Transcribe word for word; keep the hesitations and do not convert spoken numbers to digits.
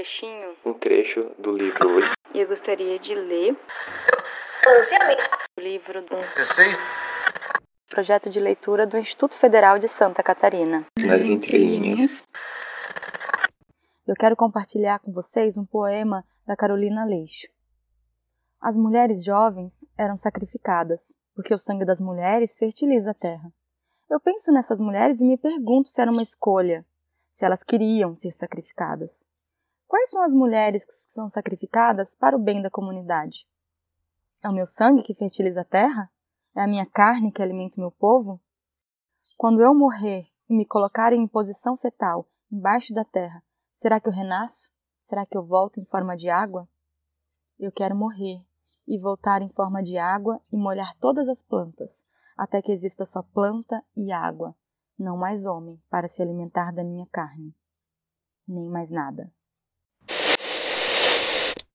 trechinho? Um trecho do livro. E eu gostaria de ler o livro do projeto de leitura do Instituto Federal de Santa Catarina. Nas entrelinhas. Eu quero compartilhar com vocês um poema da Carolina Leixo. As mulheres jovens eram sacrificadas, porque o sangue das mulheres fertiliza a terra. Eu penso nessas mulheres e me pergunto se era uma escolha, se elas queriam ser sacrificadas. Quais são as mulheres que são sacrificadas para o bem da comunidade? É o meu sangue que fertiliza a terra? É a minha carne que alimenta o meu povo? Quando eu morrer e me colocarem em posição fetal, embaixo da terra, será que eu renasço? Será que eu volto em forma de água? Eu quero morrer e voltar em forma de água e molhar todas as plantas, até que exista só planta e água, não mais homem para se alimentar da minha carne, nem mais nada.